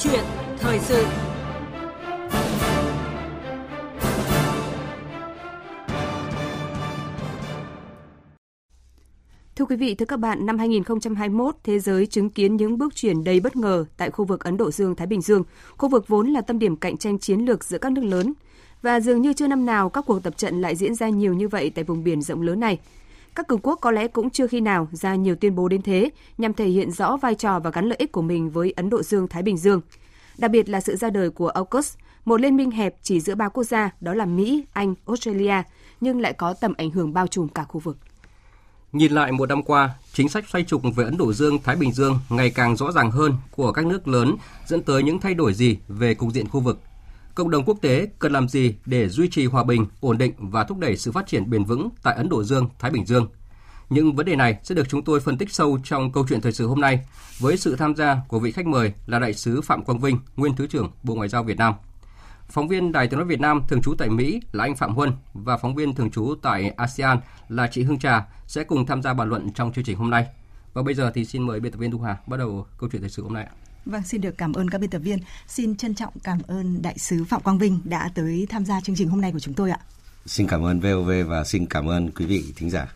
Chuyện thời sự. Thưa quý vị, thưa các bạn, năm 2021, thế giới chứng kiến những bước chuyển đầy bất ngờ tại khu vực Ấn Độ Dương-Thái Bình Dương, khu vực vốn là tâm điểm cạnh tranh chiến lược giữa các nước lớn. Và dường như chưa năm nào các cuộc tập trận lại diễn ra nhiều như vậy tại vùng biển rộng lớn này. Các cường quốc có lẽ cũng chưa khi nào ra nhiều tuyên bố đến thế nhằm thể hiện rõ vai trò và gắn lợi ích của mình với Ấn Độ Dương-Thái Bình Dương. Đặc biệt là sự ra đời của AUKUS, một liên minh hẹp chỉ giữa 3 quốc gia, đó là Mỹ, Anh, Australia, nhưng lại có tầm ảnh hưởng bao trùm cả khu vực. Nhìn lại một năm qua, chính sách xoay trục về Ấn Độ Dương-Thái Bình Dương ngày càng rõ ràng hơn của các nước lớn dẫn tới những thay đổi gì về cục diện khu vực. Cộng đồng quốc tế cần làm gì để duy trì hòa bình, ổn định và thúc đẩy sự phát triển bền vững tại Ấn Độ Dương-Thái Bình Dương? Những vấn đề này sẽ được chúng tôi phân tích sâu trong câu chuyện thời sự hôm nay với sự tham gia của vị khách mời là Đại sứ Phạm Quang Vinh, nguyên Thứ trưởng Bộ Ngoại giao Việt Nam. Phóng viên Đài Tiếng nói Việt Nam thường trú tại Mỹ là anh Phạm Huân và phóng viên thường trú tại ASEAN là chị Hương Trà sẽ cùng tham gia bàn luận trong chương trình hôm nay. Và bây giờ thì xin mời biên tập viên Thu Hà bắt đầu câu chuyện thời sự hôm nay. Vâng, xin được cảm ơn các biên tập viên. Xin trân trọng cảm ơn Đại sứ Phạm Quang Vinh đã tới tham gia chương trình hôm nay của chúng tôi ạ. Xin cảm ơn VOV và xin cảm ơn quý vị thính giả.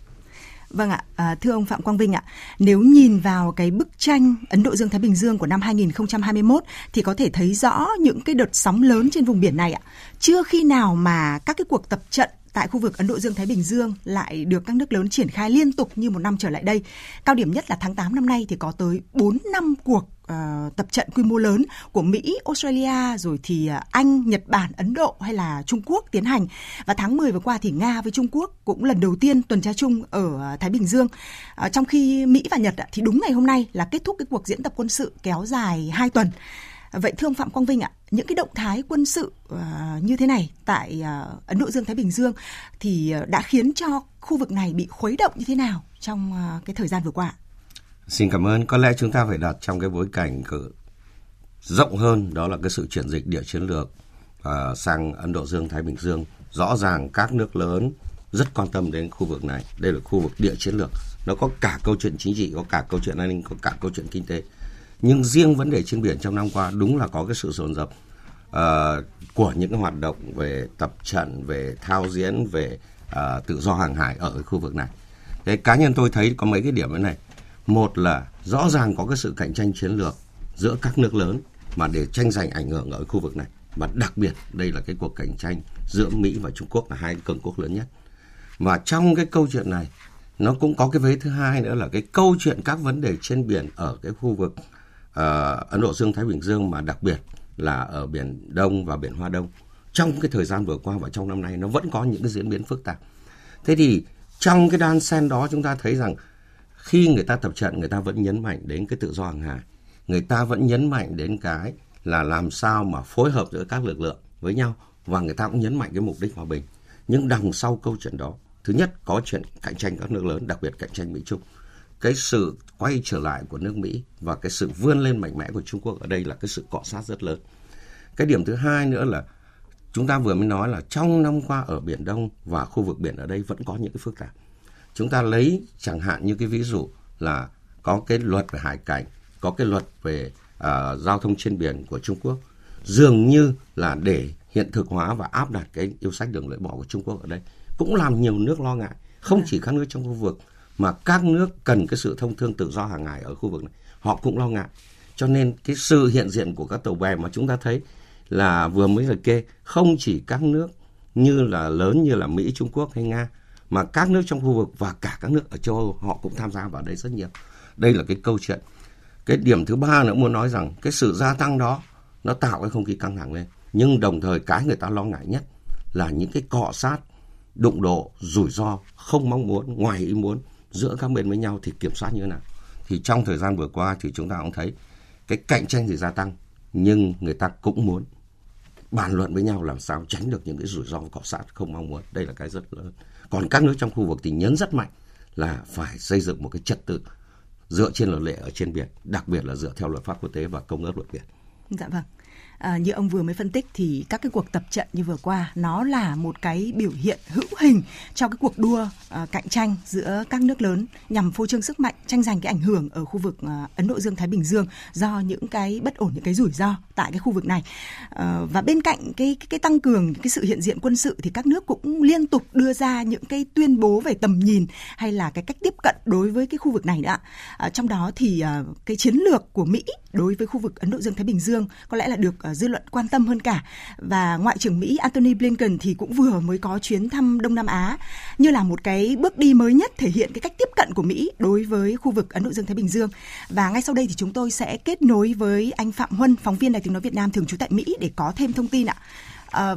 Vâng ạ, thưa ông Phạm Quang Vinh ạ, nếu nhìn vào cái bức tranh Ấn Độ Dương-Thái Bình Dương của năm 2021 thì có thể thấy rõ những cái đợt sóng lớn trên vùng biển này ạ. Chưa khi nào mà các cái cuộc tập trận tại khu vực Ấn Độ Dương-Thái Bình Dương lại được các nước lớn triển khai liên tục như một năm trở lại đây. Cao điểm nhất là tháng 8 năm nay thì có tới 4-5 cuộc tập trận quy mô lớn của Mỹ, Australia, rồi thì Anh, Nhật Bản, Ấn Độ hay là Trung Quốc tiến hành. Và tháng 10 vừa qua thì Nga với Trung Quốc cũng lần đầu tiên tuần tra chung ở Thái Bình Dương. Trong khi Mỹ và Nhật thì đúng ngày hôm nay là kết thúc cái cuộc diễn tập quân sự kéo dài 2 tuần. Vậy thưa ông Phạm Quang Vinh ạ, những cái động thái quân sự như thế này tại Ấn Độ Dương-Thái Bình Dương thì đã khiến cho khu vực này bị khuấy động như thế nào trong cái thời gian vừa qua? Xin cảm ơn. Có lẽ chúng ta phải đặt trong cái bối cảnh rộng hơn, đó là cái sự chuyển dịch địa chiến lược sang Ấn Độ Dương-Thái Bình Dương. Rõ ràng các nước lớn rất quan tâm đến khu vực này. Đây là khu vực địa chiến lược. Nó có cả câu chuyện chính trị, có cả câu chuyện an ninh, có cả câu chuyện kinh tế. Nhưng riêng vấn đề trên biển trong năm qua đúng là có cái sự dồn dập của những cái hoạt động về tập trận, về thao diễn, về tự do hàng hải ở cái khu vực này. Thế cá nhân tôi thấy có mấy cái điểm thế này. Một là rõ ràng có cái sự cạnh tranh chiến lược giữa các nước lớn mà để tranh giành ảnh hưởng ở khu vực này. Và đặc biệt đây là cái cuộc cạnh tranh giữa Mỹ và Trung Quốc là hai cường quốc lớn nhất. Và trong cái câu chuyện này nó cũng có cái vế thứ hai nữa là cái câu chuyện các vấn đề trên biển ở cái khu vực Ấn Độ Dương-Thái Bình Dương mà đặc biệt là ở Biển Đông và Biển Hoa Đông. Trong cái thời gian vừa qua và trong năm nay nó vẫn có những cái diễn biến phức tạp. Thế thì trong cái đan xen đó chúng ta thấy rằng khi người ta tập trận người ta vẫn nhấn mạnh đến cái tự do hàng hải. Người ta vẫn nhấn mạnh đến cái là làm sao mà phối hợp giữa các lực lượng với nhau. Và người ta cũng nhấn mạnh cái mục đích hòa bình. Nhưng đằng sau câu chuyện đó, thứ nhất có chuyện cạnh tranh các nước lớn, đặc biệt cạnh tranh Mỹ-Trung. Cái sự quay trở lại của nước Mỹ và cái sự vươn lên mạnh mẽ của Trung Quốc ở đây là cái sự cọ sát rất lớn. Cái điểm thứ hai nữa là chúng ta vừa mới nói là trong năm qua ở Biển Đông và khu vực biển ở đây vẫn có những cái phức tạp. Chúng ta lấy chẳng hạn như cái ví dụ là có cái luật về hải cảnh, có cái luật về giao thông trên biển của Trung Quốc. Dường như là để hiện thực hóa và áp đặt cái yêu sách đường lưỡi bò của Trung Quốc ở đây cũng làm nhiều nước lo ngại. Không chỉ các nước trong khu vực mà các nước cần cái sự thông thương tự do hàng hải ở khu vực này, họ cũng lo ngại. Cho nên cái sự hiện diện của các tàu bè mà chúng ta thấy là vừa mới liệt kê, không chỉ các nước như là lớn như là Mỹ, Trung Quốc hay Nga, mà các nước trong khu vực và cả các nước ở châu Âu họ cũng tham gia vào đây rất nhiều. Đây là cái câu chuyện. Cái điểm thứ ba nữa muốn nói rằng cái sự gia tăng đó nó tạo cái không khí căng thẳng lên. Nhưng đồng thời cái người ta lo ngại nhất là những cái cọ sát, đụng độ, rủi ro, không mong muốn, ngoài ý muốn giữa các bên với nhau thì kiểm soát như thế nào. Thì trong thời gian vừa qua thì chúng ta cũng thấy cái cạnh tranh thì gia tăng, nhưng người ta cũng muốn bàn luận với nhau làm sao tránh được những cái rủi ro cọ sát không mong muốn. Đây là cái rất lớn. Còn các nước trong khu vực thì nhấn rất mạnh là phải xây dựng một cái trật tự dựa trên luật lệ ở trên biển, đặc biệt là dựa theo luật pháp quốc tế và công ước luật biển. Dạ vâng. như ông vừa mới phân tích thì các cái cuộc tập trận như vừa qua nó là một cái biểu hiện hữu hình cho cái cuộc đua cạnh tranh giữa các nước lớn nhằm phô trương sức mạnh, tranh giành cái ảnh hưởng ở khu vực Ấn Độ Dương, Thái Bình Dương do những cái bất ổn, những cái rủi ro tại cái khu vực này. Và bên cạnh cái tăng cường cái sự hiện diện quân sự thì các nước cũng liên tục đưa ra những cái tuyên bố về tầm nhìn hay là cái cách tiếp cận đối với cái khu vực này nữa. Trong đó thì cái chiến lược của Mỹ đối với khu vực Ấn Độ Dương, Thái Bình Dương có lẽ là được dư luận quan tâm hơn cả. Và Ngoại trưởng Mỹ Antony Blinken thì cũng vừa mới có chuyến thăm Đông Nam Á như là một cái bước đi mới nhất thể hiện cái cách tiếp cận của Mỹ đối với khu vực Ấn Độ Dương, Thái Bình Dương. Và ngay sau đây thì chúng tôi sẽ kết nối với anh Phạm Huân, phóng viên Đài Tiếng nói Việt Nam thường trú tại Mỹ để có thêm thông tin ạ.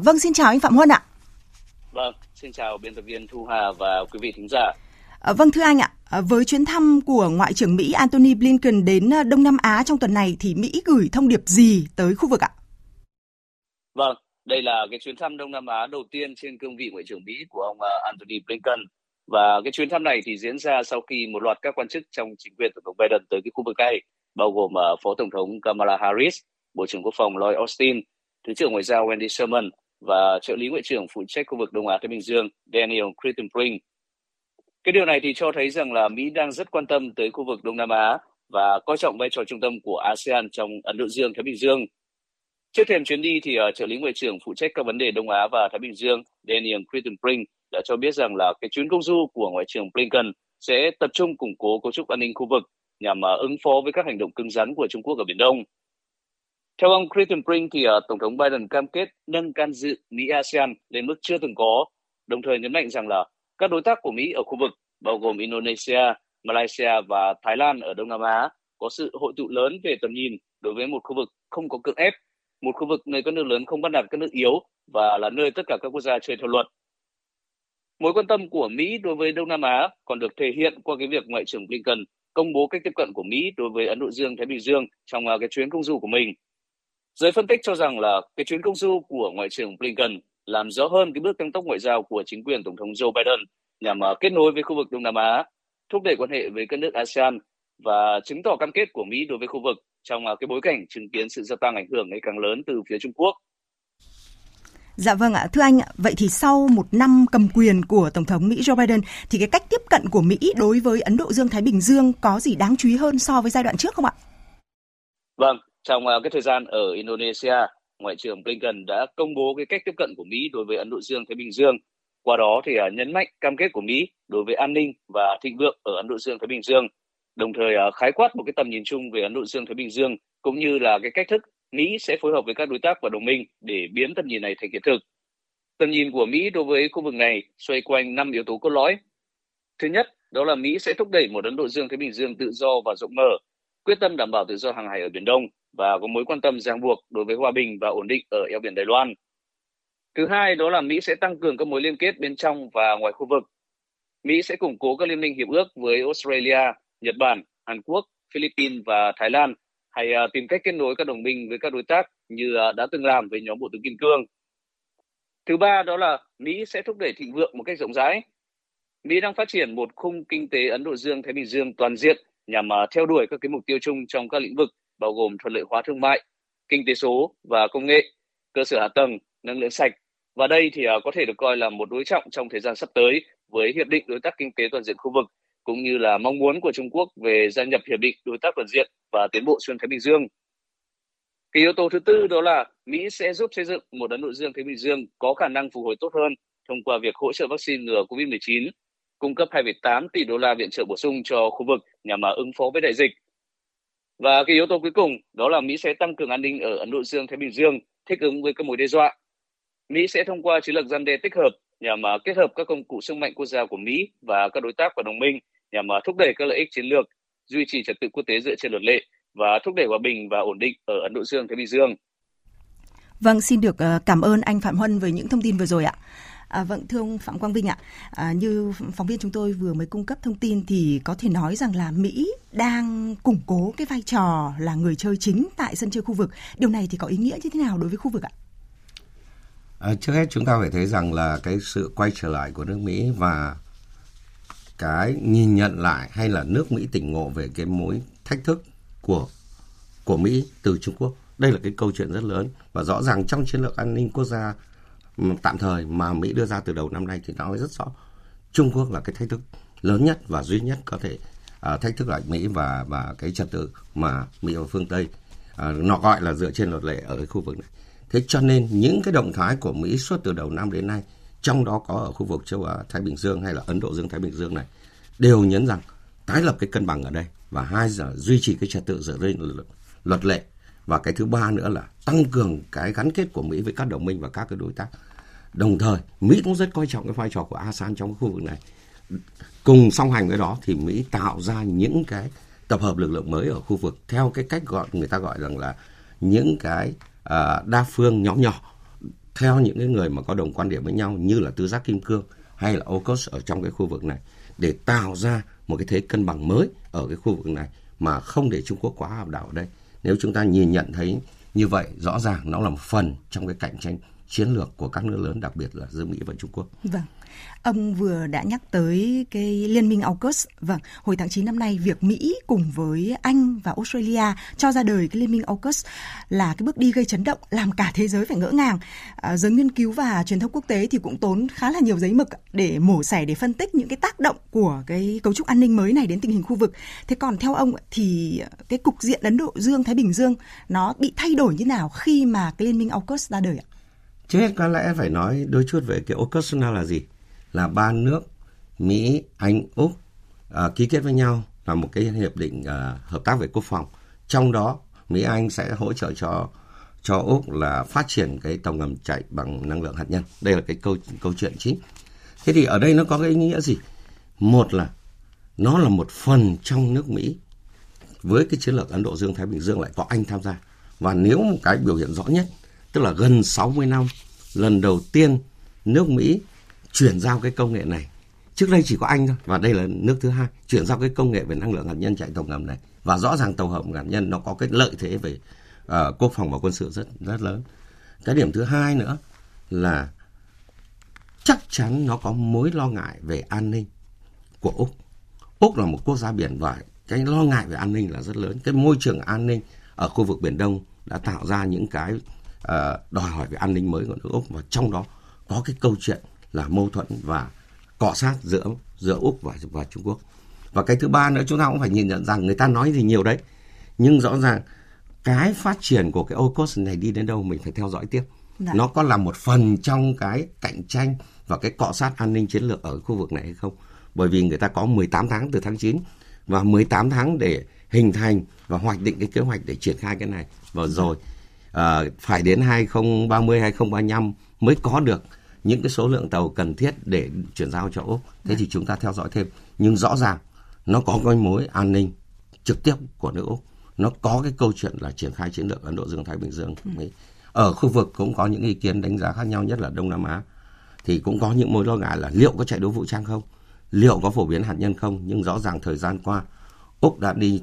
Vâng, xin chào anh Phạm Huân ạ. Vâng, xin chào biên tập viên Thu Hà và quý vị thính giả. Vâng, thưa anh ạ, với chuyến thăm của Ngoại trưởng Mỹ Antony Blinken đến Đông Nam Á trong tuần này thì Mỹ gửi thông điệp gì tới khu vực ạ? Vâng, đây là cái chuyến thăm Đông Nam Á đầu tiên trên cương vị Ngoại trưởng Mỹ của ông Antony Blinken. Và cái chuyến thăm này thì diễn ra sau khi một loạt các quan chức trong chính quyền Tổng thống Biden tới cái khu vực này, bao gồm Phó Tổng thống Kamala Harris, Bộ trưởng Quốc phòng Lloyd Austin, Thứ trưởng Ngoại giao Wendy Sherman và trợ lý Ngoại trưởng phụ trách khu vực Đông Á Thái Bình Dương Daniel Kritenbrink. Cái điều này thì cho thấy rằng là Mỹ đang rất quan tâm tới khu vực Đông Nam Á và coi trọng vai trò trung tâm của ASEAN trong Ấn Độ Dương, Thái Bình Dương. Trước thềm chuyến đi thì trợ lý Ngoại trưởng phụ trách các vấn đề Đông Á và Thái Bình Dương Daniel Kritenbrink đã cho biết rằng là cái chuyến công du của Ngoại trưởng Blinken sẽ tập trung củng cố cấu trúc an ninh khu vực nhằm ứng phó với các hành động cứng rắn của Trung Quốc ở Biển Đông. Theo ông Kritenbrink thì Tổng thống Biden cam kết nâng can dự Mỹ-ASEAN lên mức chưa từng có, đồng thời nhấn mạnh rằng là các đối tác của Mỹ ở khu vực, bao gồm Indonesia, Malaysia và Thái Lan ở Đông Nam Á, có sự hội tụ lớn về tầm nhìn đối với một khu vực không có cưỡng ép, một khu vực nơi các nước lớn không bắt nạt các nước yếu và là nơi tất cả các quốc gia chơi theo luật. Mối quan tâm của Mỹ đối với Đông Nam Á còn được thể hiện qua cái việc Ngoại trưởng Blinken công bố cách tiếp cận của Mỹ đối với Ấn Độ Dương, Thái Bình Dương trong cái chuyến công du của mình. Giới phân tích cho rằng là cái chuyến công du của Ngoại trưởng Blinken làm rõ hơn cái bước tăng tốc ngoại giao của chính quyền Tổng thống Joe Biden nhằm kết nối với khu vực Đông Nam Á, thúc đẩy quan hệ với các nước ASEAN và chứng tỏ cam kết của Mỹ đối với khu vực trong cái bối cảnh chứng kiến sự gia tăng ảnh hưởng ngày càng lớn từ phía Trung Quốc. Dạ vâng ạ, thưa anh, vậy thì sau một năm cầm quyền của Tổng thống Mỹ Joe Biden thì cái cách tiếp cận của Mỹ đối với Ấn Độ Dương, Thái Bình Dương có gì đáng chú ý hơn so với giai đoạn trước không ạ? Vâng, trong cái thời gian ở Indonesia, Ngoại trưởng Blinken đã công bố cái cách tiếp cận của Mỹ đối với Ấn Độ Dương, Thái Bình Dương. Qua đó thì nhấn mạnh cam kết của Mỹ đối với an ninh và thịnh vượng ở Ấn Độ Dương, Thái Bình Dương, đồng thời khái quát một cái tầm nhìn chung về Ấn Độ Dương, Thái Bình Dương cũng như là cái cách thức Mỹ sẽ phối hợp với các đối tác và đồng minh để biến tầm nhìn này thành hiện thực. Tầm nhìn của Mỹ đối với khu vực này xoay quanh 5 yếu tố cốt lõi. Thứ nhất, đó là Mỹ sẽ thúc đẩy một Ấn Độ Dương, Thái Bình Dương tự do và rộng mở, quyết tâm đảm bảo tự do hàng hải ở Biển Đông và có mối quan tâm ràng buộc đối với hòa bình và ổn định ở eo biển Đài Loan. Thứ hai, đó là Mỹ sẽ tăng cường các mối liên kết bên trong và ngoài khu vực. Mỹ sẽ củng cố các liên minh hiệp ước với Australia, Nhật Bản, Hàn Quốc, Philippines và Thái Lan, hay tìm cách kết nối các đồng minh với các đối tác như đã từng làm với nhóm Bộ Tứ Kim Cương. Thứ ba, đó là Mỹ sẽ thúc đẩy thịnh vượng một cách rộng rãi. Mỹ đang phát triển một khung kinh tế Ấn Độ Dương, Thái Bình Dương toàn diện nhằm theo đuổi các cái mục tiêu chung trong các lĩnh vực bao gồm thuận lợi hóa thương mại, kinh tế số và công nghệ, cơ sở hạ tầng, năng lượng sạch. Và đây thì có thể được coi là một đối trọng trong thời gian sắp tới với Hiệp định Đối tác Kinh tế Toàn diện khu vực, cũng như là mong muốn của Trung Quốc về gia nhập Hiệp định Đối tác Toàn diện và tiến bộ xuyên Thái Bình Dương. Cái yếu tố thứ tư, đó là Mỹ sẽ giúp xây dựng một Ấn Độ Dương, Thái Bình Dương có khả năng phục hồi tốt hơn thông qua việc hỗ trợ vaccine ngừa COVID-19, cung cấp 2,8 tỷ đô la viện trợ bổ sung cho khu vực nhằm ứng phó với đại dịch. Và cái yếu tố cuối cùng, đó là Mỹ sẽ tăng cường an ninh ở Ấn Độ Dương, Thái Bình Dương, thích ứng với các mối đe dọa. Mỹ sẽ thông qua chiến lược răn đe tích hợp nhằm kết hợp các công cụ sức mạnh quốc gia của Mỹ và các đối tác và đồng minh nhằm thúc đẩy các lợi ích chiến lược, duy trì trật tự quốc tế dựa trên luật lệ và thúc đẩy hòa bình và ổn định ở Ấn Độ Dương, Thái Bình Dương. Vâng, xin được cảm ơn anh Phạm Huân với những thông tin vừa rồi ạ. Vâng, thưa ông Phạm Quang Vinh ạ, như phóng viên chúng tôi vừa mới cung cấp thông tin thì có thể nói rằng là Mỹ đang củng cố cái vai trò là người chơi chính tại sân chơi khu vực. Điều này thì có ý nghĩa như thế nào đối với khu vực ạ? Trước hết chúng ta phải thấy rằng là cái sự quay trở lại của nước Mỹ và cái nhìn nhận lại hay là nước Mỹ tỉnh ngộ về cái mối thách thức của Mỹ từ Trung Quốc. Đây là cái câu chuyện rất lớn, và rõ ràng trong chiến lược an ninh quốc gia tạm thời mà Mỹ đưa ra từ đầu năm nay thì nói rất rõ Trung Quốc là cái thách thức lớn nhất và duy nhất có thể thách thức lại Mỹ và cái trật tự mà Mỹ và phương Tây nó gọi là dựa trên luật lệ ở cái khu vực này. Thế cho nên những cái động thái của Mỹ suốt từ đầu năm đến nay, trong đó có ở khu vực châu Á Thái Bình Dương hay là Ấn Độ Dương Thái Bình Dương này, đều nhấn rằng tái lập cái cân bằng ở đây, và hai là duy trì cái trật tự dựa trên luật lệ, và cái thứ ba nữa là tăng cường cái gắn kết của Mỹ với các đồng minh và các cái đối tác. Đồng thời Mỹ cũng rất coi trọng cái vai trò của ASEAN trong khu vực này. Cùng song hành với đó thì Mỹ tạo ra những cái tập hợp lực lượng mới ở khu vực theo cái cách gọi người ta gọi rằng là những cái đa phương, nhóm nhỏ theo những cái người mà có đồng quan điểm với nhau, như là tứ giác kim cương hay là AUKUS ở trong cái khu vực này, để tạo ra một cái thế cân bằng mới ở cái khu vực này mà không để Trung Quốc quá áp đảo ở đây. Nếu chúng ta nhìn nhận thấy như vậy, rõ ràng nó là một phần trong cái cạnh tranh chiến lược của các nước lớn, đặc biệt là giữa Mỹ và Trung Quốc. Vâng, ông vừa đã nhắc tới cái liên minh AUKUS. Vâng, hồi tháng 9 năm nay, việc Mỹ cùng với Anh và Australia cho ra đời cái liên minh AUKUS là cái bước đi gây chấn động, làm cả thế giới phải ngỡ ngàng. Giới nghiên cứu và truyền thông quốc tế thì cũng tốn khá là nhiều giấy mực để mổ xẻ, để phân tích những cái tác động của cái cấu trúc an ninh mới này đến tình hình khu vực. Thế còn theo ông thì cái cục diện Ấn Độ Dương, Thái Bình Dương nó bị thay đổi như nào khi mà cái liên minh AUKUS ra đời ạ? Trước hết có lẽ phải nói đôi chút về cái AUKUS là gì. Là ba nước Mỹ, Anh, Úc ký kết với nhau là một cái hiệp định hợp tác về quốc phòng. Trong đó Mỹ, Anh sẽ hỗ trợ cho Úc là phát triển cái tàu ngầm chạy bằng năng lượng hạt nhân. Đây là cái câu chuyện chính. Thế thì ở đây nó có cái ý nghĩa gì? Một là nó là một phần trong nước Mỹ. Với cái chiến lược Ấn Độ Dương-Thái Bình Dương lại có Anh tham gia. Và nếu một cái biểu hiện rõ nhất, tức là gần 60 năm lần đầu tiên nước Mỹ chuyển giao cái công nghệ này. Trước đây chỉ có Anh thôi, và đây là nước thứ hai chuyển giao cái công nghệ về năng lượng hạt nhân chạy tàu ngầm này. Và rõ ràng tàu hầm hạt nhân nó có cái lợi thế về quốc phòng và quân sự rất rất lớn. Cái điểm thứ hai nữa là chắc chắn nó có mối lo ngại về an ninh của Úc. Úc là một quốc gia biển và cái lo ngại về an ninh là rất lớn. Cái môi trường an ninh ở khu vực Biển Đông đã tạo ra những cái đòi hỏi về an ninh mới của nước Úc, và trong đó có cái câu chuyện là mâu thuẫn và cọ sát giữa Úc và Trung Quốc. Và cái thứ ba nữa, chúng ta cũng phải nhìn nhận rằng người ta nói gì nhiều đấy, nhưng rõ ràng cái phát triển của cái AUKUS này đi đến đâu mình phải theo dõi tiếp. Đã. Nó có là một phần trong cái cạnh tranh và cái cọ sát an ninh chiến lược ở khu vực này hay không? Bởi vì người ta có 18 tháng từ tháng 9 và 18 tháng để hình thành và hoạch định cái kế hoạch để triển khai cái này. Và rồi phải đến 2030, 2035 mới có được những cái số lượng tàu cần thiết để chuyển giao cho Úc. Thế thì chúng ta theo dõi thêm. Nhưng rõ ràng nó có cái mối an ninh trực tiếp của nước Úc. Nó có cái câu chuyện là triển khai chiến lược Ấn Độ Dương-Thái Bình Dương. Ở khu vực cũng có những ý kiến đánh giá khác nhau, nhất là Đông Nam Á. Thì cũng có những mối lo ngại là liệu có chạy đua vũ trang không? Liệu có phổ biến hạt nhân không? Nhưng rõ ràng thời gian qua, Úc đã đi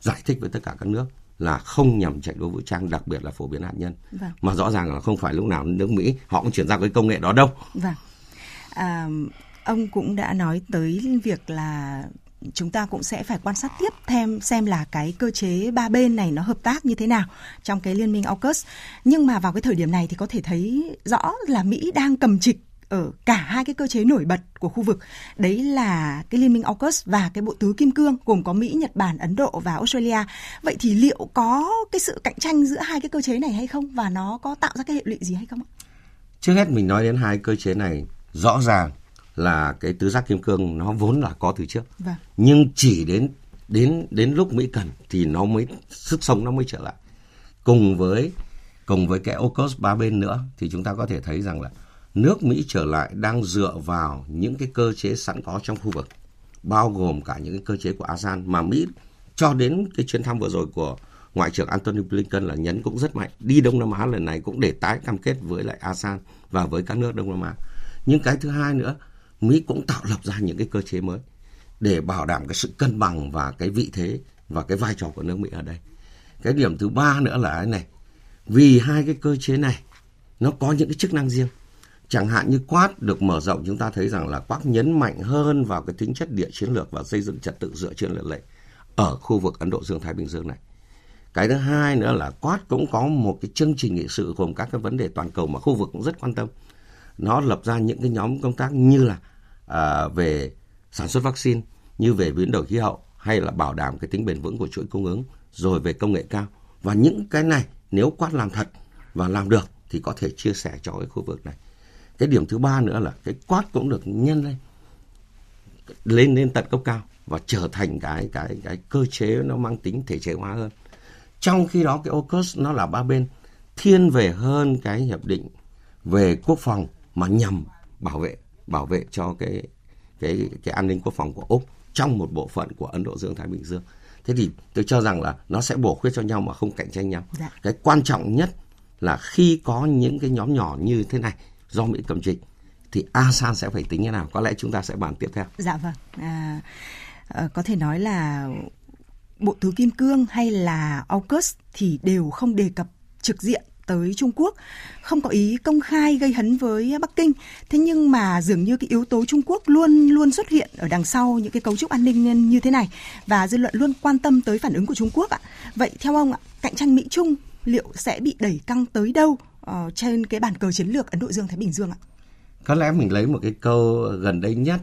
giải thích với tất cả các nước là không nhằm chạy đua vũ trang, đặc biệt là phổ biến hạt nhân. Vâng. Mà rõ ràng là không phải lúc nào nước Mỹ họ cũng chuyển giao cái công nghệ đó đâu. Vâng. Ông cũng đã nói tới việc là chúng ta cũng sẽ phải quan sát tiếp thêm xem là cái cơ chế ba bên này nó hợp tác như thế nào trong cái liên minh AUKUS. Nhưng mà vào cái thời điểm này thì có thể thấy rõ là Mỹ đang cầm trịch ở cả hai cái cơ chế nổi bật của khu vực. Đấy là cái liên minh AUKUS và cái bộ tứ kim cương gồm có Mỹ, Nhật Bản, Ấn Độ và Australia. Vậy thì liệu có cái sự cạnh tranh giữa hai cái cơ chế này hay không, và nó có tạo ra cái hệ lụy gì hay không ạ? Trước hết mình nói đến hai cơ chế này, rõ ràng là cái tứ giác kim cương nó vốn là có từ trước. Vâng. Nhưng chỉ đến lúc Mỹ cần thì nó mới sức sống nó mới trở lại. Cùng với cái AUKUS ba bên nữa thì chúng ta có thể thấy rằng là nước Mỹ trở lại đang dựa vào những cái cơ chế sẵn có trong khu vực, bao gồm cả những cái cơ chế của ASEAN mà Mỹ cho đến cái chuyến thăm vừa rồi của Ngoại trưởng Antony Blinken là nhấn cũng rất mạnh. Đi Đông Nam Á lần này cũng để tái cam kết với lại ASEAN và với các nước Đông Nam Á. Nhưng cái thứ hai nữa, Mỹ cũng tạo lập ra những cái cơ chế mới để bảo đảm cái sự cân bằng và cái vị thế và cái vai trò của nước Mỹ ở đây. Cái điểm thứ ba nữa là cái này, vì hai cái cơ chế này nó có những cái chức năng riêng. Chẳng hạn như Quad được mở rộng, chúng ta thấy rằng là Quad nhấn mạnh hơn vào cái tính chất địa chiến lược và xây dựng trật tự dựa trên luật lệ ở khu vực Ấn Độ Dương Thái Bình Dương này. Cái thứ hai nữa là Quad cũng có một cái chương trình nghị sự gồm các cái vấn đề toàn cầu mà khu vực cũng rất quan tâm. Nó lập ra những cái nhóm công tác như là về sản xuất vaccine, như về biến đổi khí hậu, hay là bảo đảm cái tính bền vững của chuỗi cung ứng, rồi về công nghệ cao. Và những cái này nếu Quad làm thật và làm được thì có thể chia sẻ cho cái khu vực này. Cái điểm thứ ba nữa là cái Quad cũng được nhân lên tận cấp cao và trở thành cái cơ chế nó mang tính thể chế hóa hơn. Trong khi đó cái AUKUS nó là ba bên thiên về hơn cái hiệp định về quốc phòng mà nhằm bảo vệ cho cái an ninh quốc phòng của Úc trong một bộ phận của Ấn Độ Dương, Thái Bình Dương. Thế thì tôi cho rằng là nó sẽ bổ khuyết cho nhau mà không cạnh tranh nhau. Dạ. Cái quan trọng nhất là khi có những cái nhóm nhỏ như thế này do Mỹ cầm trịch thì ASEAN sẽ phải tính như nào? Có lẽ chúng ta sẽ bàn tiếp theo. Dạ vâng. Có thể nói là Bộ Tứ Kim Cương hay là AUKUS thì đều không đề cập trực diện tới Trung Quốc, không có ý công khai gây hấn với Bắc Kinh. Thế nhưng mà dường như cái yếu tố Trung Quốc luôn luôn xuất hiện ở đằng sau những cái cấu trúc an ninh như thế này và dư luận luôn quan tâm tới phản ứng của Trung Quốc ạ. Vậy theo ông ạ, cạnh tranh Mỹ-Trung liệu sẽ bị đẩy căng tới đâu trên cái bàn cờ chiến lược Ấn Độ Dương-Thái Bình Dương ạ? Có lẽ mình lấy một cái câu gần đây nhất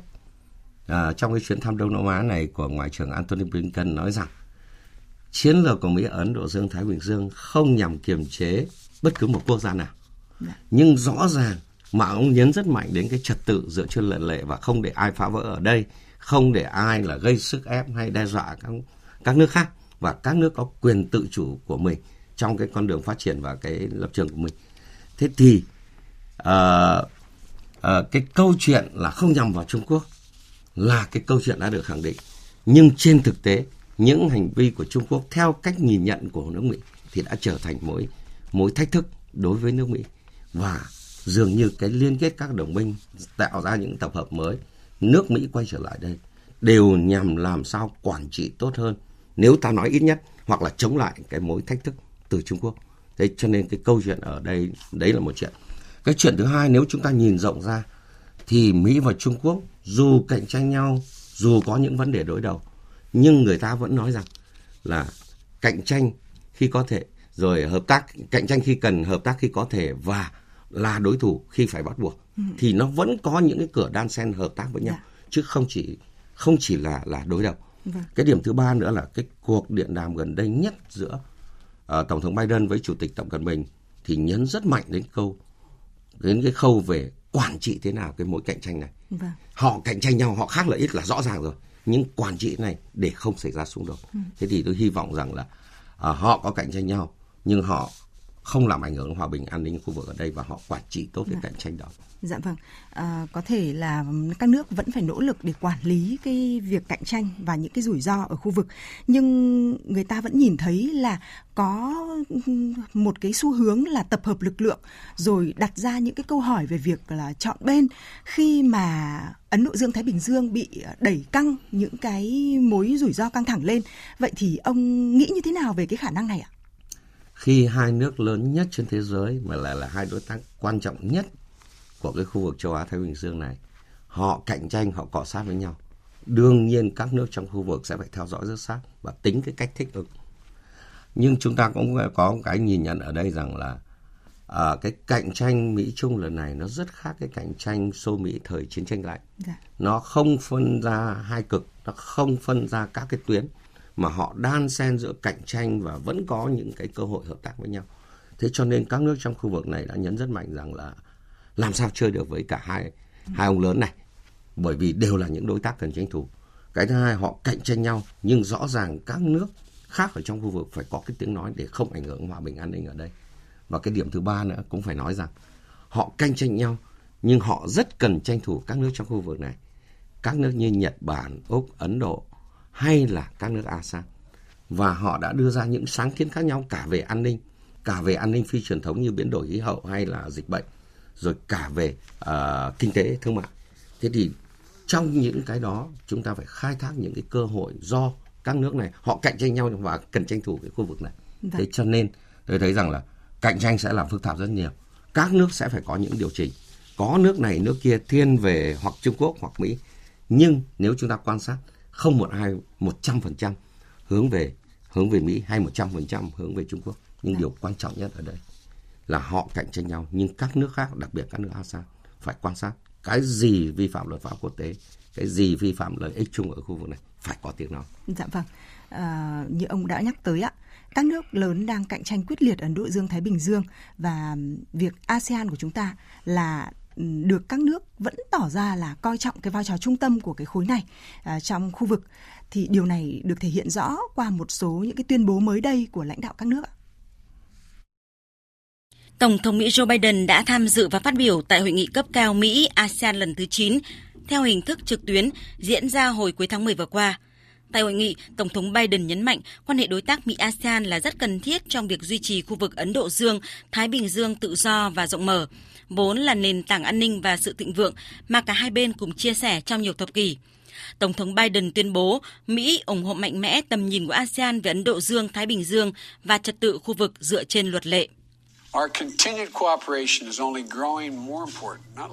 trong cái chuyến thăm Đông Nam Á này của Ngoại trưởng Antony Blinken nói rằng chiến lược của Mỹ ở Ấn Độ Dương-Thái Bình Dương không nhằm kiềm chế bất cứ một quốc gia nào. Nhưng rõ ràng mà ông nhấn rất mạnh đến cái trật tự dựa trên luật lệ và không để ai phá vỡ ở đây, không để ai là gây sức ép hay đe dọa các nước khác. Và các nước có quyền tự chủ của mình trong cái con đường phát triển và cái lập trường của mình. Thế thì cái câu chuyện là không nhằm vào Trung Quốc là cái câu chuyện đã được khẳng định. Nhưng trên thực tế, những hành vi của Trung Quốc theo cách nhìn nhận của nước Mỹ thì đã trở thành mối thách thức đối với nước Mỹ. Và dường như cái liên kết các đồng minh tạo ra những tập hợp mới, nước Mỹ quay trở lại đây đều nhằm làm sao quản trị tốt hơn, nếu ta nói ít nhất, hoặc là chống lại cái mối thách thức từ Trung Quốc. Thế cho nên cái câu chuyện ở đây, đấy là một chuyện. Cái chuyện thứ hai, nếu chúng ta nhìn rộng ra thì Mỹ và Trung Quốc dù cạnh tranh nhau, dù có những vấn đề đối đầu, nhưng người ta vẫn nói rằng là cạnh tranh khi có thể, rồi hợp tác, cạnh tranh khi cần, hợp tác khi có thể, và là đối thủ khi phải bắt buộc. Thì nó vẫn có những cái cửa đan xen hợp tác với nhau, chứ không chỉ là đối đầu. Cái điểm thứ ba nữa là cái cuộc điện đàm gần đây nhất giữa Tổng thống Biden với Chủ tịch Tập Cận Bình thì nhấn rất mạnh đến cái khâu về quản trị thế nào cái mối cạnh tranh này. Họ cạnh tranh nhau, họ khác lợi ích là rõ ràng rồi, nhưng quản trị này để không xảy ra xung đột. Thế thì tôi hy vọng rằng là họ có cạnh tranh nhau nhưng họ không làm ảnh hưởng đến hòa bình an ninh khu vực ở đây, và họ quản trị tốt cái cạnh tranh đó. Dạ vâng. Có thể là các nước vẫn phải nỗ lực để quản lý cái việc cạnh tranh và những cái rủi ro ở khu vực, nhưng người ta vẫn nhìn thấy là có một cái xu hướng là tập hợp lực lượng rồi đặt ra những cái câu hỏi về việc là chọn bên khi mà Ấn Độ Dương Thái Bình Dương bị đẩy căng những cái mối rủi ro căng thẳng lên. Vậy thì ông nghĩ như thế nào về cái khả năng này ạ? Khi hai nước lớn nhất trên thế giới mà lại là hai đối tác quan trọng nhất của cái khu vực châu Á Thái Bình Dương này, họ cạnh tranh, họ cọ sát với nhau, đương nhiên các nước trong khu vực sẽ phải theo dõi rất sát và tính cái cách thích ứng. Nhưng chúng ta cũng có cái nhìn nhận ở đây rằng là cái cạnh tranh Mỹ Trung lần này nó rất khác cái cạnh tranh Xô Mỹ thời chiến tranh lạnh. Nó không phân ra hai cực, nó không phân ra các cái tuyến, mà họ đan xen giữa cạnh tranh và vẫn có những cái cơ hội hợp tác với nhau. Thế cho nên các nước trong khu vực này đã nhấn rất mạnh rằng là làm sao chơi được với cả hai ông lớn này, bởi vì đều là những đối tác cần tranh thủ. Cái thứ hai, họ cạnh tranh nhau nhưng rõ ràng các nước khác ở trong khu vực phải có cái tiếng nói để không ảnh hưởng hòa bình an ninh ở đây. Và cái điểm thứ ba nữa cũng phải nói rằng họ cạnh tranh nhau nhưng họ rất cần tranh thủ các nước trong khu vực này, các nước như Nhật Bản, Úc, Ấn Độ hay là các nước ASEAN. Và họ đã đưa ra những sáng kiến khác nhau cả về an ninh, phi truyền thống như biến đổi khí hậu hay là dịch bệnh, rồi cả về kinh tế, thương mại. Thế thì trong những cái đó chúng ta phải khai thác những cái cơ hội do các nước này họ cạnh tranh nhau và cần tranh thủ cái khu vực này. Thế cho nên tôi thấy rằng là cạnh tranh sẽ làm phức tạp rất nhiều. Các nước sẽ phải có những điều chỉnh. Có nước này nước kia thiên về hoặc Trung Quốc hoặc Mỹ. Nhưng nếu chúng ta quan sát, không một ai 100% hướng về hướng về Mỹ hay 100% hướng về Trung Quốc. Nhưng điều quan trọng nhất ở đây là họ cạnh tranh nhau, nhưng các nước khác, đặc biệt các nước ASEAN, phải quan sát cái gì vi phạm luật pháp quốc tế, cái gì vi phạm lợi ích chung ở khu vực này, phải có tiếng nói. Dạ vâng, như ông đã nhắc tới ạ, các nước lớn đang cạnh tranh quyết liệt ở Ấn Độ Dương, Thái Bình Dương, và việc ASEAN của chúng ta là được các nước vẫn tỏ ra là coi trọng cái vai trò trung tâm của cái khối này trong khu vực, thì điều này được thể hiện rõ qua một số những cái tuyên bố mới đây của lãnh đạo các nước ạ. Tổng thống Mỹ Joe Biden đã tham dự và phát biểu tại hội nghị cấp cao Mỹ ASEAN lần thứ 9 theo hình thức trực tuyến diễn ra hồi cuối tháng 10 vừa qua. Tại hội nghị, Tổng thống Biden nhấn mạnh quan hệ đối tác Mỹ-ASEAN là rất cần thiết trong việc duy trì khu vực Ấn Độ Dương, Thái Bình Dương tự do và rộng mở, vốn là nền tảng an ninh và sự thịnh vượng mà cả hai bên cùng chia sẻ trong nhiều thập kỷ. Tổng thống Biden tuyên bố Mỹ ủng hộ mạnh mẽ tầm nhìn của ASEAN về Ấn Độ Dương, Thái Bình Dương và trật tự khu vực dựa trên luật lệ.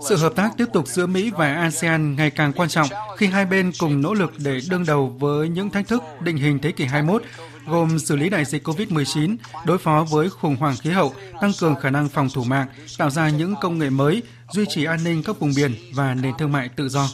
Sự hợp tác tiếp tục giữa Mỹ và ASEAN ngày càng quan trọng khi hai bên cùng nỗ lực để đương đầu với những thách thức định hình thế kỷ 21, gồm xử lý đại dịch COVID-19, đối phó với khủng hoảng khí hậu, tăng cường khả năng phòng thủ mạng, tạo ra những công nghệ mới, duy trì an ninh các vùng biển và nền thương mại tự do.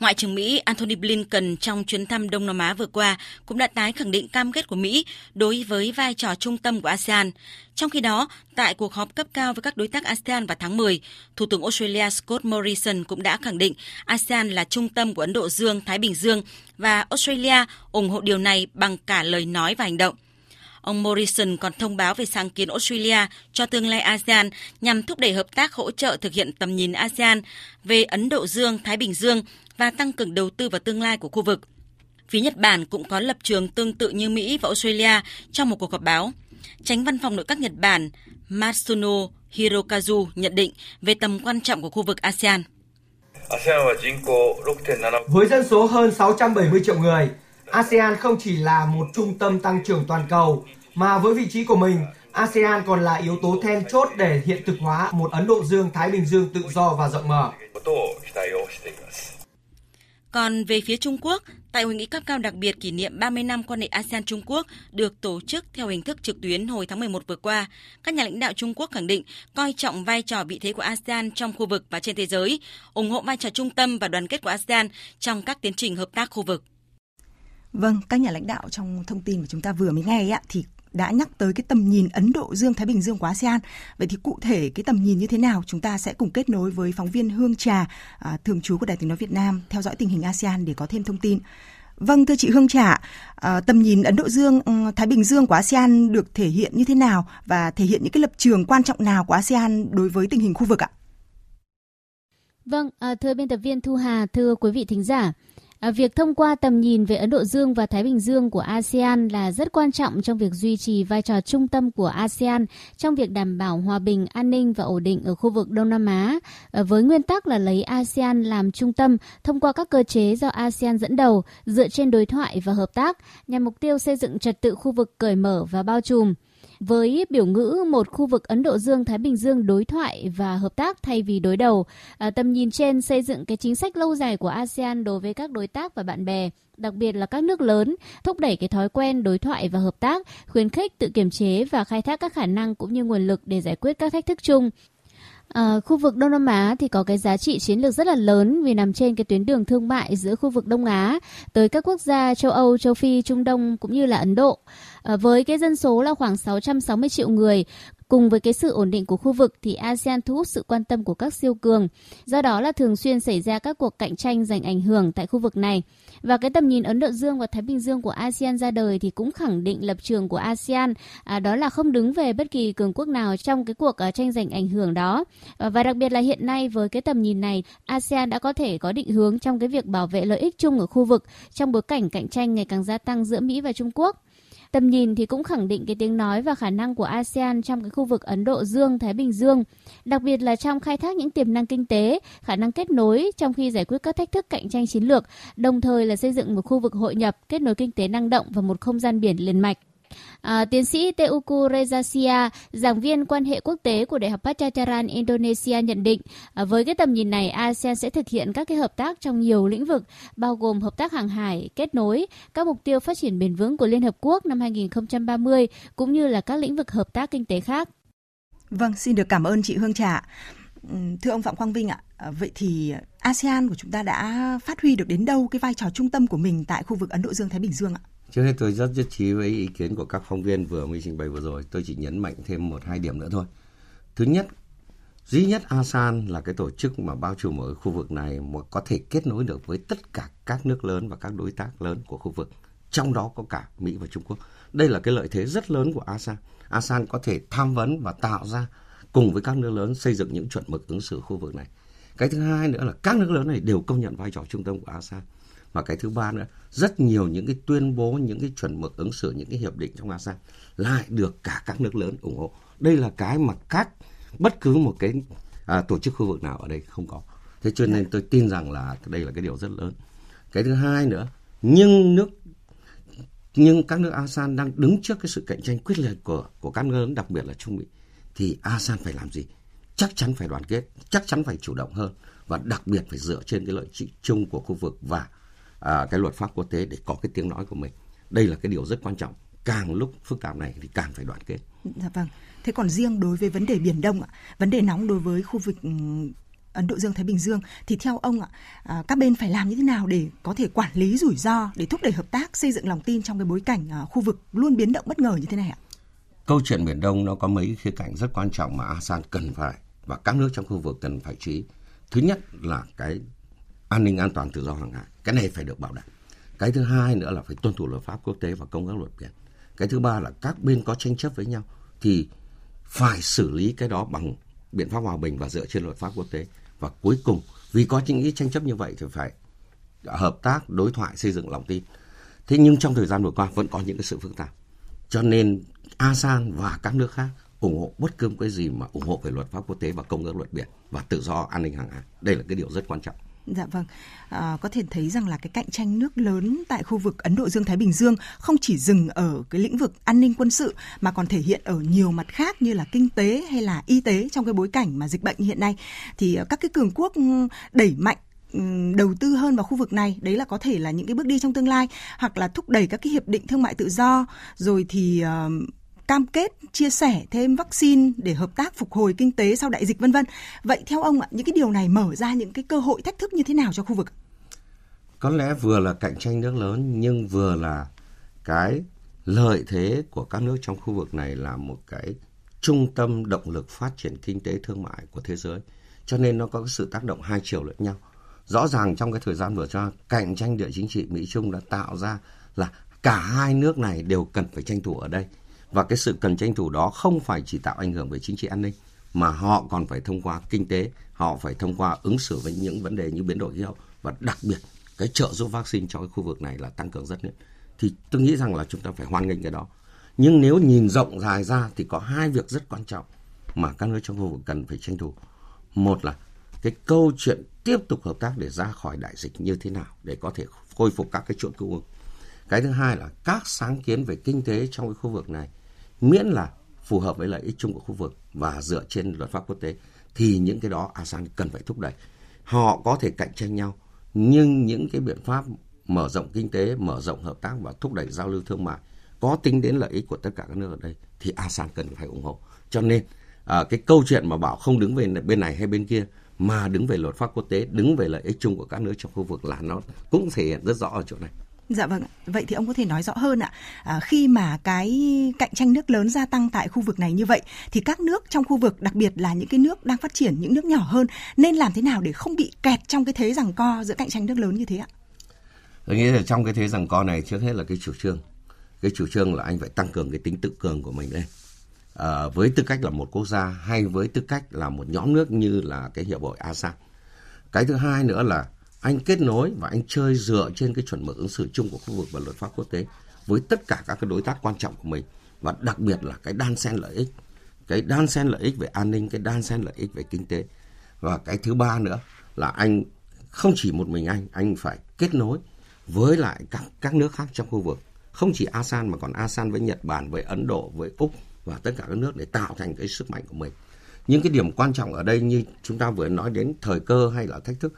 Ngoại trưởng Mỹ Antony Blinken trong chuyến thăm Đông Nam Á vừa qua cũng đã tái khẳng định cam kết của Mỹ đối với vai trò trung tâm của ASEAN. Trong khi đó, tại cuộc họp cấp cao với các đối tác ASEAN vào tháng 10, Thủ tướng Australia Scott Morrison cũng đã khẳng định ASEAN là trung tâm của Ấn Độ Dương, Thái Bình Dương và Australia ủng hộ điều này bằng cả lời nói và hành động. Ông Morrison còn thông báo về sáng kiến Australia cho tương lai ASEAN nhằm thúc đẩy hợp tác hỗ trợ thực hiện tầm nhìn ASEAN về Ấn Độ Dương, Thái Bình Dương và tăng cường đầu tư vào tương lai của khu vực. Phía Nhật Bản cũng có lập trường tương tự như Mỹ và Australia trong một cuộc họp báo. Chánh văn phòng nội các Nhật Bản Matsuno Hirokazu nhận định về tầm quan trọng của khu vực ASEAN. Với dân số hơn 670 triệu người, ASEAN không chỉ là một trung tâm tăng trưởng toàn cầu, mà với vị trí của mình, ASEAN còn là yếu tố then chốt để hiện thực hóa một Ấn Độ Dương, Thái Bình Dương tự do và rộng mở. Còn về phía Trung Quốc, tại hội nghị cấp cao đặc biệt kỷ niệm 30 năm quan hệ ASEAN-Trung Quốc được tổ chức theo hình thức trực tuyến hồi tháng 11 vừa qua, các nhà lãnh đạo Trung Quốc khẳng định coi trọng vai trò vị thế của ASEAN trong khu vực và trên thế giới, ủng hộ vai trò trung tâm và đoàn kết của ASEAN trong các tiến trình hợp tác khu vực. Vâng, các nhà lãnh đạo trong thông tin mà chúng ta vừa mới nghe ấy, thì đã nhắc tới cái tầm nhìn Ấn Độ Dương, Thái Bình Dương của ASEAN. Vậy thì cụ thể cái tầm nhìn như thế nào? Chúng ta sẽ cùng kết nối với phóng viên Hương Trà, thường trú của Đài Tiếng nói Việt Nam, theo dõi tình hình ASEAN để có thêm thông tin. Vâng, thưa chị Hương Trà, tầm nhìn Ấn Độ Dương, Thái Bình Dương của ASEAN được thể hiện như thế nào và thể hiện những cái lập trường quan trọng nào của ASEAN đối với tình hình khu vực ạ? Vâng, thưa biên tập viên Thu Hà, thưa quý vị thính giả. Việc thông qua tầm nhìn về Ấn Độ Dương và Thái Bình Dương của ASEAN là rất quan trọng trong việc duy trì vai trò trung tâm của ASEAN trong việc đảm bảo hòa bình, an ninh và ổn định ở khu vực Đông Nam Á, với nguyên tắc là lấy ASEAN làm trung tâm thông qua các cơ chế do ASEAN dẫn đầu dựa trên đối thoại và hợp tác nhằm mục tiêu xây dựng trật tự khu vực cởi mở và bao trùm. Với biểu ngữ một khu vực Ấn Độ Dương-Thái Bình Dương đối thoại và hợp tác thay vì đối đầu, tầm nhìn trên xây dựng cái chính sách lâu dài của ASEAN đối với các đối tác và bạn bè, đặc biệt là các nước lớn, thúc đẩy cái thói quen đối thoại và hợp tác, khuyến khích tự kiểm chế và khai thác các khả năng cũng như nguồn lực để giải quyết các thách thức chung. Khu vực Đông Nam Á thì có cái giá trị chiến lược rất là lớn vì nằm trên cái tuyến đường thương mại giữa khu vực Đông Á tới các quốc gia châu Âu, châu Phi, Trung Đông cũng như là Ấn Độ. Với cái dân số là khoảng 660 triệu người, cùng với cái sự ổn định của khu vực thì ASEAN thu hút sự quan tâm của các siêu cường. Do đó là thường xuyên xảy ra các cuộc cạnh tranh giành ảnh hưởng tại khu vực này. Và cái tầm nhìn Ấn Độ Dương và Thái Bình Dương của ASEAN ra đời thì cũng khẳng định lập trường của ASEAN, đó là không đứng về bất kỳ cường quốc nào trong cái cuộc tranh giành ảnh hưởng đó. Và đặc biệt là hiện nay với cái tầm nhìn này, ASEAN đã có thể có định hướng trong cái việc bảo vệ lợi ích chung ở khu vực trong bối cảnh cạnh tranh ngày càng gia tăng giữa Mỹ và Trung Quốc. Tầm nhìn thì cũng khẳng định cái tiếng nói và khả năng của ASEAN trong cái khu vực Ấn Độ Dương, Thái Bình Dương, đặc biệt là trong khai thác những tiềm năng kinh tế, khả năng kết nối trong khi giải quyết các thách thức cạnh tranh chiến lược, đồng thời là xây dựng một khu vực hội nhập, kết nối kinh tế năng động và một không gian biển liền mạch. Tiến sĩ Teuku Reza Sia, giảng viên quan hệ quốc tế của Đại học Padjadjaran, Indonesia nhận định với cái tầm nhìn này, ASEAN sẽ thực hiện các cái hợp tác trong nhiều lĩnh vực, bao gồm hợp tác hàng hải, kết nối, các mục tiêu phát triển bền vững của Liên Hợp Quốc năm 2030, cũng như là các lĩnh vực hợp tác kinh tế khác. Vâng, xin được cảm ơn chị Hương Trà. Thưa ông Phạm Quang Vinh ạ, vậy thì ASEAN của chúng ta đã phát huy được đến đâu cái vai trò trung tâm của mình tại khu vực Ấn Độ Dương-Thái Bình Dương ạ? Trước hết tôi rất nhất trí với ý kiến của các phóng viên vừa mới trình bày vừa rồi. Tôi chỉ nhấn mạnh thêm 1-2 điểm nữa thôi. Thứ nhất, duy nhất ASEAN là cái tổ chức mà bao trùm ở khu vực này mà có thể kết nối được với tất cả các nước lớn và các đối tác lớn của khu vực, trong đó có cả Mỹ và Trung Quốc. Đây là cái lợi thế rất lớn của ASEAN. ASEAN có thể tham vấn và tạo ra cùng với các nước lớn xây dựng những chuẩn mực ứng xử khu vực này. Cái thứ hai nữa là các nước lớn này đều công nhận vai trò trung tâm của ASEAN. Và cái thứ ba nữa, rất nhiều những cái tuyên bố, những cái chuẩn mực ứng xử, những cái hiệp định trong ASEAN lại được cả các nước lớn ủng hộ. Đây là cái mà bất cứ một cái tổ chức khu vực nào ở đây không có. Thế cho nên tôi tin rằng là đây là cái điều rất lớn. Cái thứ hai nữa, nhưng các nước ASEAN đang đứng trước cái sự cạnh tranh quyết liệt của các nước lớn, đặc biệt là Trung Mỹ, thì ASEAN phải làm gì? Chắc chắn phải đoàn kết, chắc chắn phải chủ động hơn và đặc biệt phải dựa trên cái lợi ích chung của khu vực và cái luật pháp quốc tế để có cái tiếng nói của mình. Đây là cái điều rất quan trọng. Càng lúc phức tạp này thì càng phải đoàn kết. Dạ vâng. Thế còn riêng đối với vấn đề Biển Đông ạ, vấn đề nóng đối với khu vực Ấn Độ Dương Thái Bình Dương thì theo ông ạ, các bên phải làm như thế nào để có thể quản lý rủi ro, để thúc đẩy hợp tác, xây dựng lòng tin trong cái bối cảnh khu vực luôn biến động bất ngờ như thế này ạ? Câu chuyện Biển Đông nó có mấy khía cạnh rất quan trọng mà ASEAN cần phải và các nước trong khu vực cần phải chú ý. Thứ nhất là cái an ninh an toàn tự do hàng hải, cái này phải được bảo đảm. Cái thứ hai nữa là phải tuân thủ luật pháp quốc tế và công ước luật biển. Cái thứ ba là các bên có tranh chấp với nhau thì phải xử lý cái đó bằng biện pháp hòa bình và dựa trên luật pháp quốc tế. Và cuối cùng, vì có những tranh chấp như vậy thì phải hợp tác, đối thoại, xây dựng lòng tin. Thế nhưng trong thời gian vừa qua vẫn có những cái sự phức tạp. Cho nên ASEAN và các nước khác ủng hộ bất cứ cái gì mà ủng hộ về luật pháp quốc tế và công ước luật biển và tự do an ninh hàng hải. Đây là cái điều rất quan trọng. Dạ vâng, có thể thấy rằng là cái cạnh tranh nước lớn tại khu vực Ấn Độ Dương-Thái Bình Dương không chỉ dừng ở cái lĩnh vực an ninh quân sự mà còn thể hiện ở nhiều mặt khác như là kinh tế hay là y tế trong cái bối cảnh mà dịch bệnh hiện nay. Thì các cái cường quốc đẩy mạnh đầu tư hơn vào khu vực này, đấy là có thể là những cái bước đi trong tương lai, hoặc là thúc đẩy các cái hiệp định thương mại tự do, rồi thì cam kết chia sẻ thêm vaccine để hợp tác phục hồi kinh tế sau đại dịch vân vân. Vậy theo ông ạ, những cái điều này mở ra những cái cơ hội thách thức như thế nào cho khu vực? Có lẽ vừa là cạnh tranh nước lớn nhưng vừa là cái lợi thế của các nước trong khu vực này là một cái trung tâm động lực phát triển kinh tế thương mại của thế giới. Cho nên nó có sự tác động hai chiều lẫn nhau. Rõ ràng trong cái thời gian vừa qua, cạnh tranh địa chính trị Mỹ-Trung đã tạo ra là cả hai nước này đều cần phải tranh thủ ở đây. Và cái sự cần tranh thủ đó không phải chỉ tạo ảnh hưởng về chính trị an ninh, mà họ còn phải thông qua kinh tế, họ phải thông qua ứng xử với những vấn đề như biến đổi khí hậu. Và đặc biệt, cái trợ giúp vaccine cho cái khu vực này là tăng cường rất lớn. Thì tôi nghĩ rằng là chúng ta phải hoan nghênh cái đó. Nhưng nếu nhìn rộng dài ra thì có hai việc rất quan trọng mà các nước trong khu vực cần phải tranh thủ. Một là cái câu chuyện tiếp tục hợp tác để ra khỏi đại dịch như thế nào, để có thể khôi phục các cái chuỗi cung ứng. Cái thứ hai là các sáng kiến về kinh tế trong cái khu vực này, miễn là phù hợp với lợi ích chung của khu vực và dựa trên luật pháp quốc tế, thì những cái đó ASEAN cần phải thúc đẩy. Họ có thể cạnh tranh nhau, nhưng những cái biện pháp mở rộng kinh tế, mở rộng hợp tác và thúc đẩy giao lưu thương mại có tính đến lợi ích của tất cả các nước ở đây thì ASEAN cần phải ủng hộ. Cho nên cái câu chuyện mà bảo không đứng về bên này hay bên kia, mà đứng về luật pháp quốc tế, đứng về lợi ích chung của các nước trong khu vực là nó cũng thể hiện rất rõ ở chỗ này. Dạ vâng, vậy thì ông có thể nói rõ hơn ạ. Khi mà cái cạnh tranh nước lớn gia tăng tại khu vực này như vậy thì các nước trong khu vực, đặc biệt là những cái nước đang phát triển, những nước nhỏ hơn nên làm thế nào để không bị kẹt trong cái thế giằng co giữa cạnh tranh nước lớn như thế ạ? Tôi nghĩ là trong cái thế giằng co này trước hết là cái chủ trương. Cái chủ trương là anh phải tăng cường cái tính tự cường của mình lên. Với tư cách là một quốc gia hay với tư cách là một nhóm nước như là cái hiệp hội ASEAN. Cái thứ hai nữa là anh kết nối và anh chơi dựa trên cái chuẩn mực ứng xử chung của khu vực và luật pháp quốc tế với tất cả các cái đối tác quan trọng của mình, và đặc biệt là cái đan xen lợi ích. Cái đan xen lợi ích về an ninh, cái đan xen lợi ích về kinh tế. Và cái thứ ba nữa là anh không chỉ một mình anh phải kết nối với lại các nước khác trong khu vực. không chỉ ASEAN mà còn ASEAN với Nhật Bản, với Ấn Độ, với Úc và tất cả các nước để tạo thành cái sức mạnh của mình. Những cái điểm quan trọng ở đây như chúng ta vừa nói đến thời cơ hay là thách thức,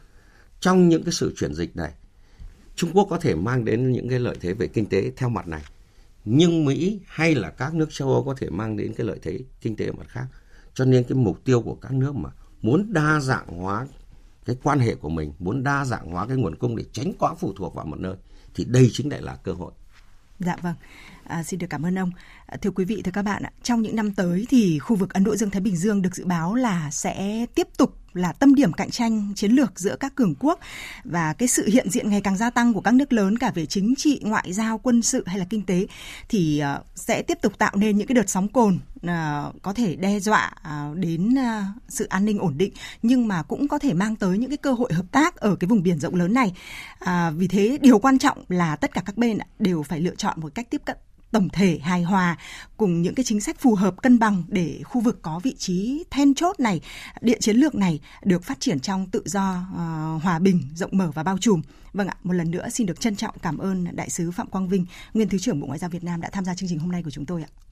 trong những cái sự chuyển dịch này, Trung Quốc có thể mang đến những cái lợi thế về kinh tế theo mặt này, nhưng Mỹ hay là các nước châu Âu có thể mang đến cái lợi thế kinh tế ở mặt khác. Cho nên cái mục tiêu của các nước mà muốn đa dạng hóa cái quan hệ của mình, muốn đa dạng hóa cái nguồn cung để tránh quá phụ thuộc vào một nơi, thì đây chính lại là cơ hội. Dạ vâng, xin được cảm ơn ông. Thưa quý vị, thưa các bạn ạ, trong những năm tới thì khu vực Ấn Độ Dương-Thái Bình Dương được dự báo là sẽ tiếp tục là tâm điểm cạnh tranh chiến lược giữa các cường quốc, và cái sự hiện diện ngày càng gia tăng của các nước lớn cả về chính trị, ngoại giao, quân sự hay là kinh tế thì sẽ tiếp tục tạo nên những cái đợt sóng cồn có thể đe dọa đến sự an ninh ổn định, nhưng mà cũng có thể mang tới những cái cơ hội hợp tác ở cái vùng biển rộng lớn này. Vì thế điều quan trọng là tất cả các bên đều phải lựa chọn một cách tiếp cận tổng thể hài hòa cùng những cái chính sách phù hợp cân bằng để khu vực có vị trí then chốt này, địa chiến lược này được phát triển trong tự do, hòa bình, rộng mở và bao trùm. Vâng ạ, một lần nữa xin được trân trọng cảm ơn Đại sứ Phạm Quang Vinh, nguyên Thứ trưởng Bộ Ngoại giao Việt Nam đã tham gia chương trình hôm nay của chúng tôi ạ.